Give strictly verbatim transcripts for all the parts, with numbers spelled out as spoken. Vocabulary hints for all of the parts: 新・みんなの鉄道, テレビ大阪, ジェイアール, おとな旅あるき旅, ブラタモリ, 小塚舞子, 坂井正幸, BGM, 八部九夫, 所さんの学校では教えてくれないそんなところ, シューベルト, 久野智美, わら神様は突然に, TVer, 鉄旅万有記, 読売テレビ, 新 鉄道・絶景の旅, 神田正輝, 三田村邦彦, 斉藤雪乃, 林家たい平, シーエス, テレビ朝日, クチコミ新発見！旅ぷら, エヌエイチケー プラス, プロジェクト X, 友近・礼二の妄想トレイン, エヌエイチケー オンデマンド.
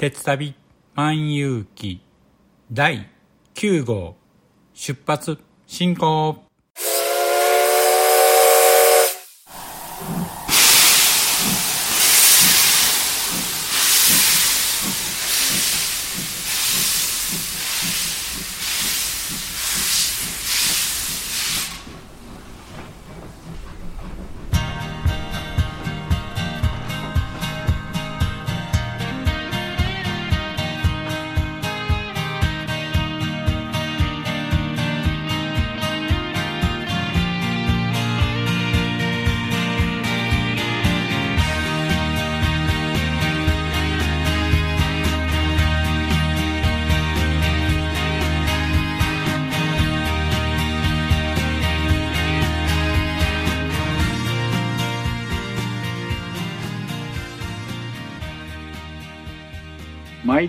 鉄旅万有記だいきゅう号出発進行。毎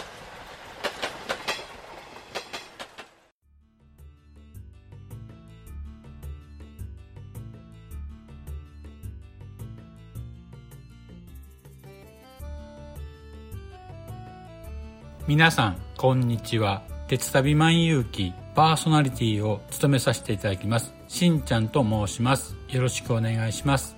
皆さんこんにちは。鉄旅万有記パーソナリティを務めさせていただきますしんちゃんと申します。よろしくお願いします。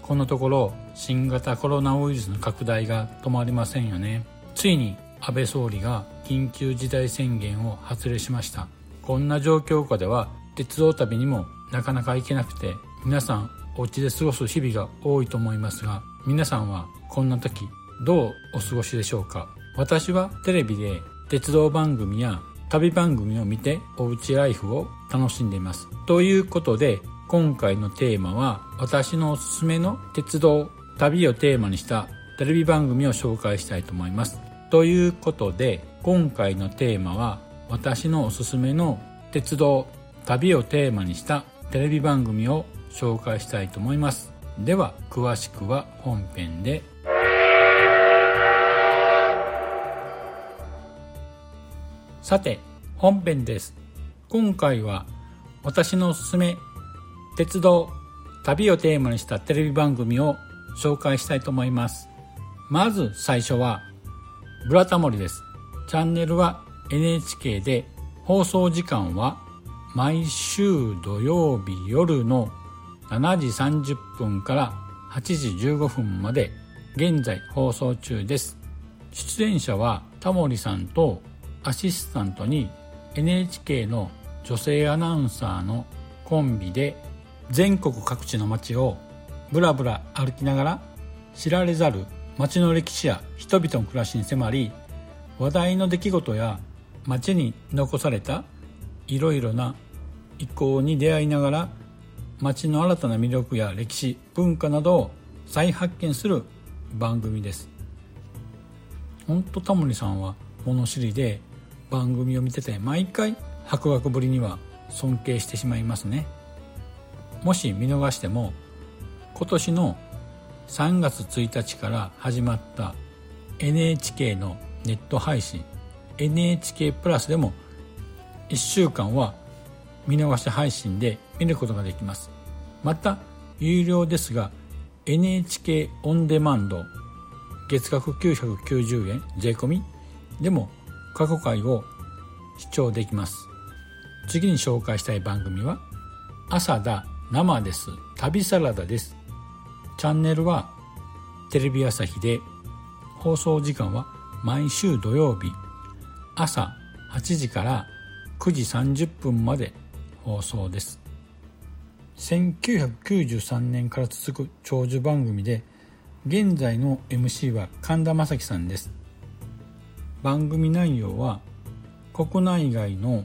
このところ新型コロナウイルスの拡大が止まりませんよね。ついに安倍総理が緊急事態宣言を発令しました。こんな状況下では鉄道旅にもなかなか行けなくて、皆さんお家で過ごす日々が多いと思いますが、皆さんはこんな時どうお過ごしでしょうか。私はテレビで鉄道番組や旅番組を見ておうちライフを楽しんでいます。ということで今回のテーマは、私のおすすめの鉄道旅をテーマにしたテレビ番組を紹介したいと思います。ということで今回のテーマは、私のおすすめの鉄道旅をテーマにしたテレビ番組を紹介したいと思います。では詳しくは本編で。さて本編です。今回は私のおすすめ鉄道旅をテーマにしたテレビ番組を紹介したいと思います。まず最初はブラタモリです。チャンネルは エヌエイチケー で、放送時間は毎週土曜日夜のななじさんじゅっぷんからはちじじゅうごふんまで現在放送中です。出演者はタモリさんとアシスタントに エヌエイチケー の女性アナウンサーのコンビで、全国各地の街をブラブラ歩きながら知られざる街の歴史や人々の暮らしに迫り、話題の出来事や街に残されたいろいろな遺構に出会いながら、街の新たな魅力や歴史、文化などを再発見する番組です。ほんとタモリさんは物知りで、番組を見てて毎回博学ぶりには尊敬してしまいますね。もし見逃しても、今年のさんがつついたちから始まった エヌエイチケー のネット配信 エヌエイチケー プラスでもいっしゅうかんは見逃し配信で見ることができます。また有料ですが エヌエイチケー オンデマンド月額きゅうひゃくきゅうじゅうえん税込みでも過去回を視聴できます。次に紹介したい番組は朝だ生です。旅サラダです。チャンネルはテレビ朝日で、放送時間は毎週土曜日朝はちじからくじさんじゅっぷんまで放送です。せんきゅうひゃくきゅうじゅうさんねんから続く長寿番組で、現在の エムシー は神田正輝さんです。番組内容は国内外の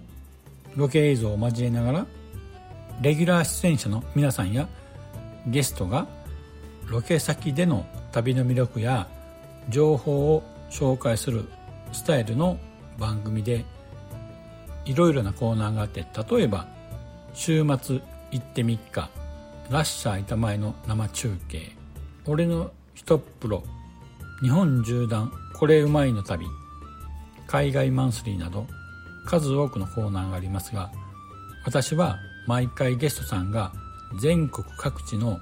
ロケ映像を交えながら、レギュラー出演者の皆さんやゲストがロケ先での旅の魅力や情報を紹介するスタイルの番組でいろいろなコーナーがあって、例えば週末行ってみっか、ラッシャー板前の生中継、俺の一プロ、日本縦断これうまいの旅、海外マンスリーなど数多くのコーナーがありますが、私は毎回ゲストさんが全国各地の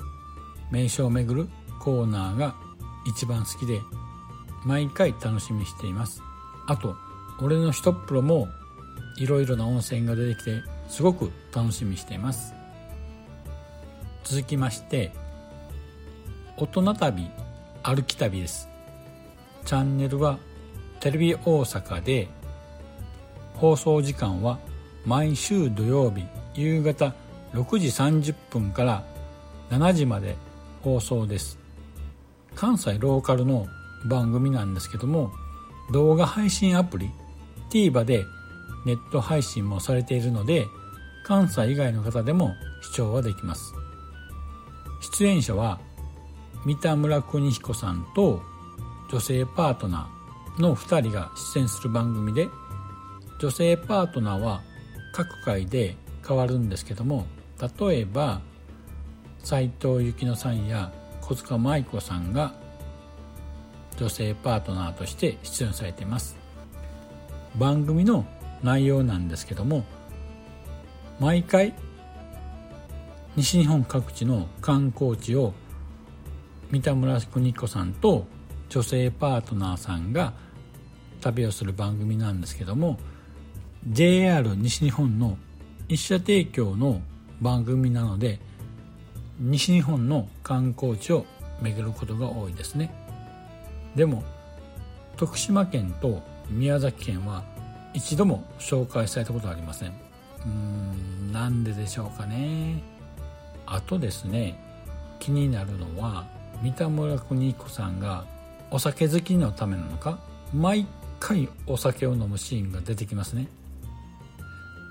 名所を巡るコーナーが一番好きで、毎回楽しみにしています。あと俺の一プロもいろいろな温泉が出てきて、すごく楽しみにしています。続きまして大人旅歩き旅です。チャンネルはテレビ大阪で、放送時間は毎週土曜日夕方ろくじさんじゅっぷんからしちじまで放送です。関西ローカルの番組なんですけども、動画配信アプリ TVer でネット配信もされているので、関西以外の方でも視聴はできます。出演者は三田村邦彦さんと女性パートナーのふたりが出演する番組で、女性パートナーは各回で変わるんですけども、例えば斉藤雪乃さんや小塚舞子さんが女性パートナーとして出演されています。番組の内容なんですけども、毎回西日本各地の観光地を三田村邦彦さんと女性パートナーさんが旅をする番組なんですけども、 ジェイアール 西日本の一社提供の番組なので、西日本の観光地を巡ることが多いですね。でも徳島県と宮崎県は一度も紹介されたことはありません。うーん、なんででしょうかね。あとですね、気になるのは三田村邦彦さんがお酒好きのためなのか、毎回お酒を飲むシーンが出てきますね。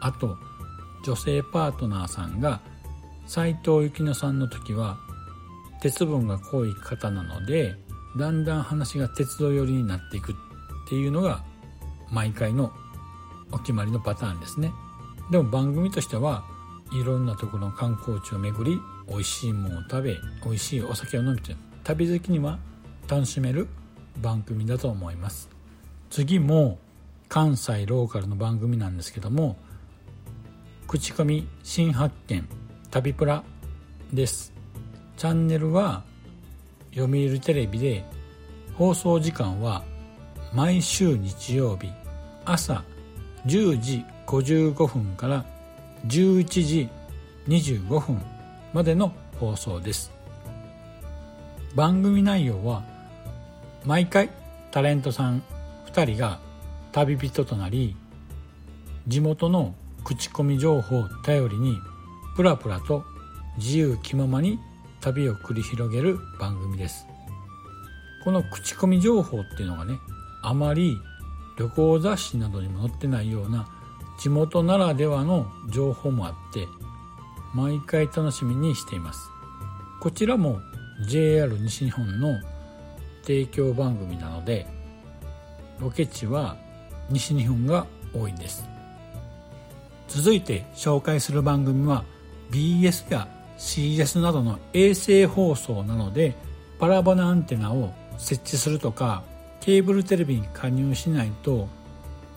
あと女性パートナーさんが斉藤雪乃さんの時は鉄分が濃い方なので、だんだん話が鉄道寄りになっていくっていうのが毎回のお決まりのパターンですね。でも番組としてはいろんなところの観光地を巡り、美味しいものを食べ、美味しいお酒を飲みという旅好きには楽しめる番組だと思います。次も関西ローカルの番組なんですけども、口コミ新発見旅プラです。チャンネルは読売テレビで、放送時間は毎週日曜日朝じゅうじごじゅうごふんからじゅういちじにじゅうごふんまでの放送です。番組内容は毎回タレントさんふたりが旅人となり、地元の口コミ情報を頼りにプラプラと自由気ままに旅を繰り広げる番組です。この口コミ情報っていうのがね、あまり旅行雑誌などにも載ってないような地元ならではの情報もあって、毎回楽しみにしています。こちらも ジェイアール 西日本の提供番組なので、ロケ地は西日本が多いです。続いて紹介する番組は ビーエス や シーエス などの衛星放送なので、パラボナアンテナを設置するとかケーブルテレビに加入しないと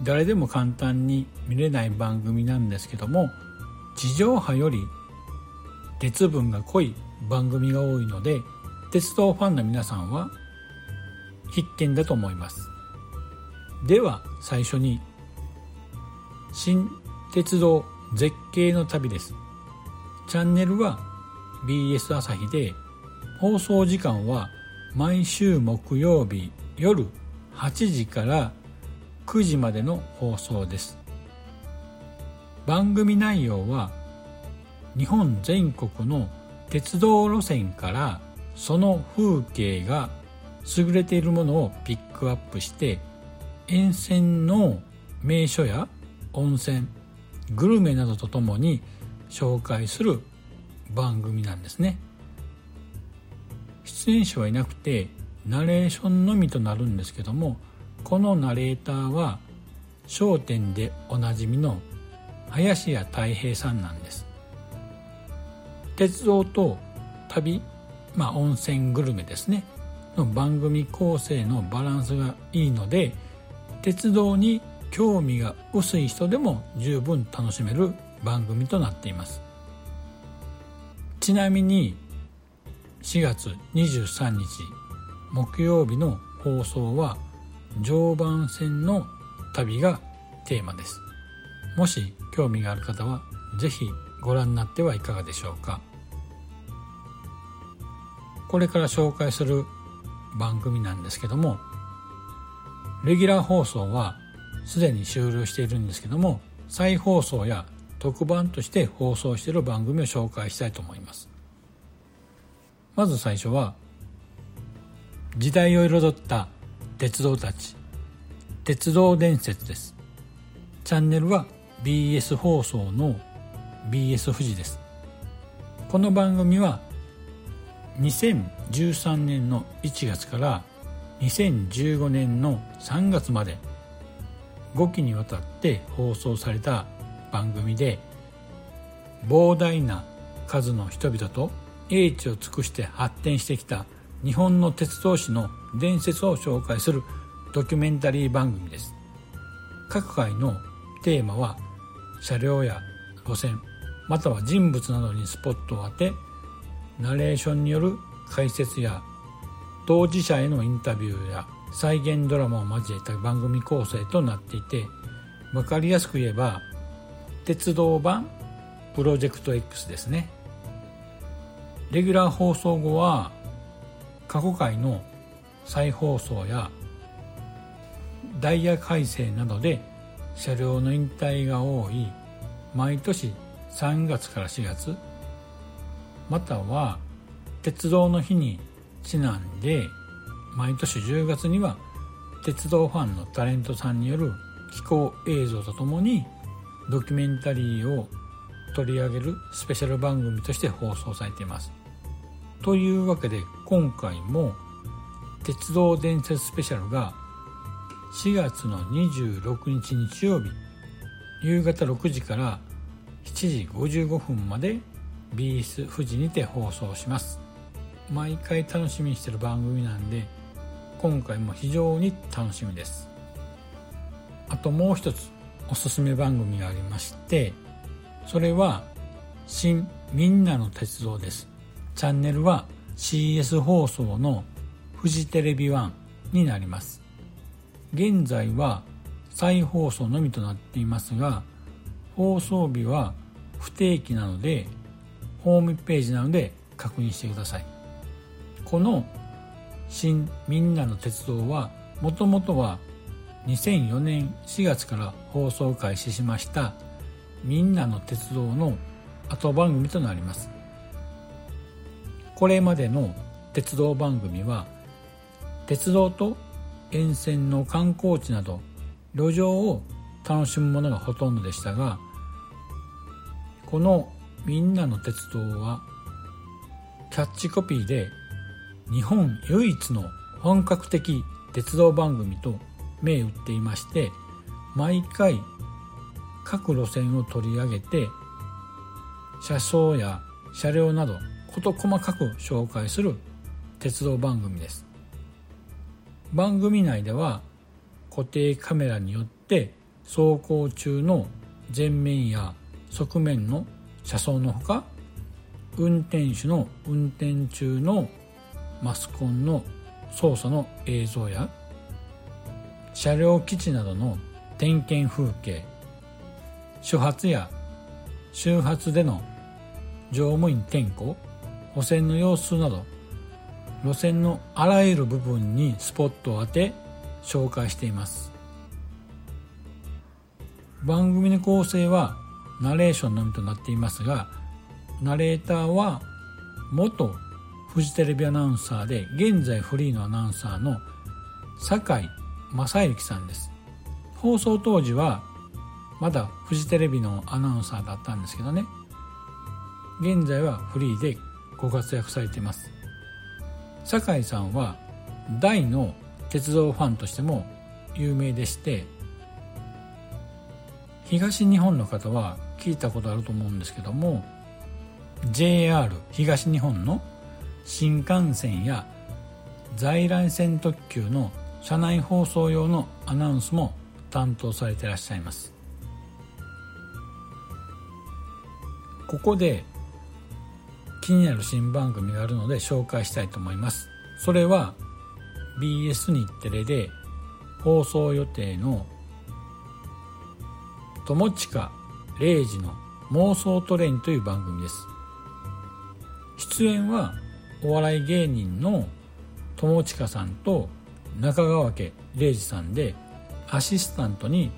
誰でも簡単に見れない番組なんですけども、地上波より鉄分が濃い番組が多いので、鉄道ファンの皆さんは必見だと思います。では最初に新鉄道絶景の旅です。チャンネルは ビーエス 朝日で、放送時間は毎週木曜日夜はちじからくじまでの放送です。番組内容は日本全国の鉄道路線から、その風景が優れているものをピックアップして、沿線の名所や温泉、グルメなどとともに紹介する番組なんですね。出演者はいなくてナレーションのみとなるんですけども、このナレーターは笑点でおなじみの林家たい平さんなんです。鉄道と旅、まあ温泉グルメですねの番組構成のバランスがいいので、鉄道に興味が薄い人でも十分楽しめる番組となっています。ちなみにしがつにじゅうさんにち木曜日の放送は常磐線の旅がテーマです。もし興味がある方はぜひご覧になってはいかがでしょうか。これから紹介する番組なんですけども、レギュラー放送はすでに終了しているんですけども、再放送や特番として放送している番組を紹介したいと思います。まず最初は、時代を彩った鉄道たち、鉄道伝説です。チャンネルは ビーエス 放送の ビーエス 富士です。この番組はにせんじゅうさんねんのいちがつからにせんじゅうごねんのさんがつまでごきにわたって放送された番組で、膨大な数の人々と英知を尽くして発展してきた日本の鉄道史の伝説を紹介するドキュメンタリー番組です。各回のテーマは車両や路線、または人物などにスポットを当て、ナレーションによる解説や当事者へのインタビューや再現ドラマを交えた番組構成となっていて、分かりやすく言えば鉄道版プロジェクト X ですね。レギュラー放送後は過去回の再放送やダイヤ改正などで車両の引退が多い毎年さんがつからしがつ、または鉄道の日にちなんで毎年じゅうがつには鉄道ファンのタレントさんによる紀行映像とともにドキュメンタリーを取り上げるスペシャル番組として放送されています。というわけで今回も鉄道伝説スペシャルがしがつのにじゅうろくにち日曜日夕方ろくじからしちじごじゅうごふんまでビーエス 富士にて放送します。毎回楽しみにしている番組なんで、今回も非常に楽しみです。あともう一つおすすめ番組がありまして、それは新みんなの鉄道です。チャンネルは シーエス 放送のフジテレビワンになります。現在は再放送のみとなっていますが、放送日は不定期なのでホームページなので確認してください。この新みんなの鉄道はもともとはにせんよねんしがつから放送開始しましたみんなの鉄道の後番組となります。これまでの鉄道番組は鉄道と沿線の観光地など路上を楽しむものがほとんどでしたが、このみんなの鉄道はキャッチコピーで日本唯一の本格的鉄道番組と銘打っていまして、毎回各路線を取り上げて車窓や車両など事細かく紹介する鉄道番組です。番組内では固定カメラによって走行中の前面や側面の車窓のほか、運転手の運転中のマスコンの操作の映像や車両基地などの点検風景、始発や終発での乗務員点呼、補選の様子など路線のあらゆる部分にスポットを当て紹介しています。番組の構成はナレーションのみとなっていますが、ナレーターは元フジテレビアナウンサーで現在フリーのアナウンサーの坂井正幸さんです。放送当時はまだフジテレビのアナウンサーだったんですけどね、現在はフリーでご活躍されています。坂井さんは大の鉄道ファンとしても有名でして、東日本の方は聞いたことあると思うんですけども、 ジェイアール 東日本の新幹線や在来線特急の車内放送用のアナウンスも担当されていらっしゃいます。ここで気になる新番組があるので紹介したいと思います。それは ビーエス 日テレで放送予定の友近玲二の妄想トレインという番組です。出演はお笑い芸人の友近さんと中川家玲二さんで、アシスタントに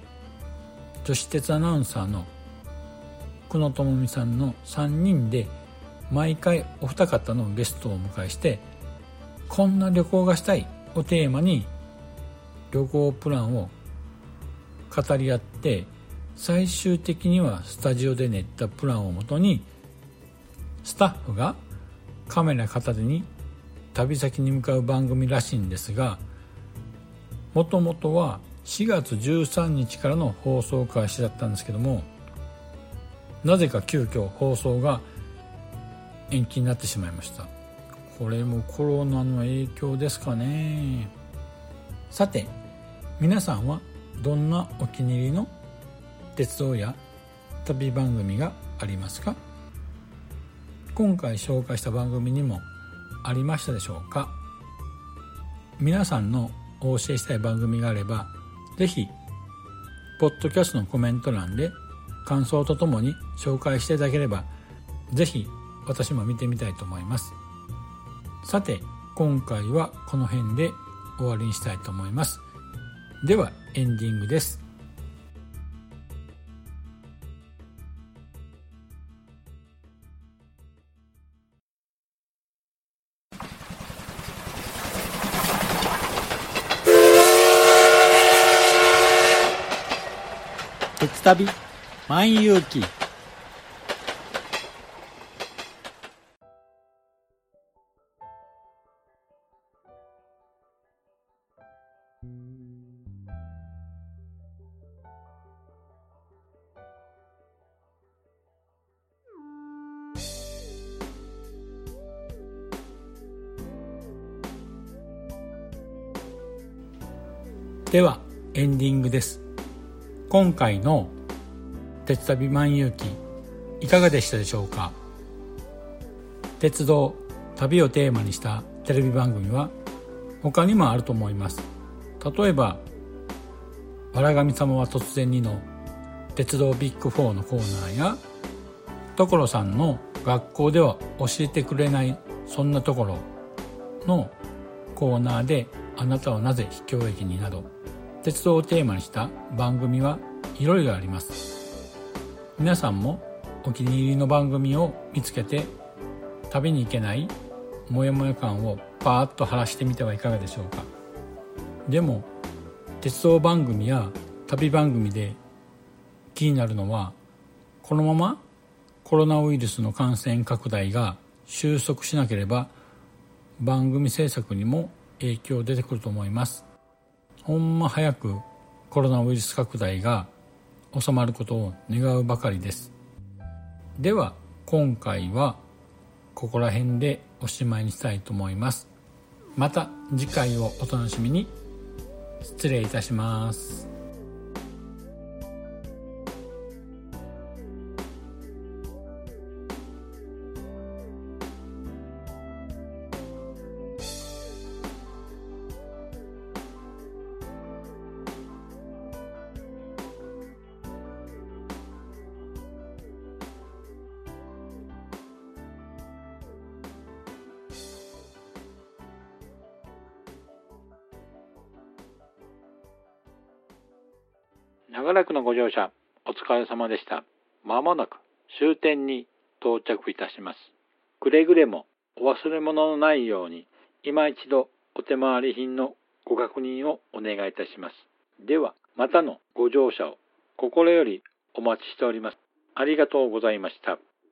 女子鉄アナウンサーの久野智美さんのさんにんで、毎回お二方のゲストをお迎えして、こんな旅行がしたいをテーマに旅行プランを語り合って、最終的にはスタジオで練ったプランをもとにスタッフがカメラ片手に旅先に向かう番組らしいんですが、もともとはしがつじゅうさんにちからの放送開始だったんですけども、なぜか急遽放送が延期になってしまいました。これもコロナの影響ですかね。さて、皆さんはどんなお気に入りの鉄道や旅番組がありますか？今回紹介した番組にもありましたでしょうか？皆さんのお教えしたい番組があれば、ぜひポッドキャストのコメント欄で感想とともに紹介していただければ、ぜひ私も見てみたいと思います。さて、今回はこの辺で終わりにしたいと思います。ではエンディングです。鉄旅万有記。ではエンディングです。今回の鉄旅万有記いかがでしたでしょうか？鉄道、旅をテーマにしたテレビ番組は他にもあると思います。例えばわら神様は突然にの鉄道ビッグフォーのコーナーや、所さんの学校では教えてくれないそんなところのコーナーで、あなたはなぜ秘境駅に、など鉄道をテーマにした番組はいろいろあります。皆さんもお気に入りの番組を見つけて、旅に行けないモヤモヤ感をパーッと晴らしてみてはいかがでしょうか？でも鉄道番組や旅番組で気になるのは、このままコロナウイルスの感染拡大が収束しなければ番組制作にも影響出てくると思います。ほんま早くコロナウイルス拡大が収まることを願うばかりです。では今回はここら辺でおしまいにしたいと思います。また次回をお楽しみに。失礼いたします。長らくのご乗車、お疲れ様でした。まもなく終点に到着いたします。くれぐれもお忘れ物のないように、今一度お手回り品のご確認をお願いいたします。では、またのご乗車を心よりお待ちしております。ありがとうございました。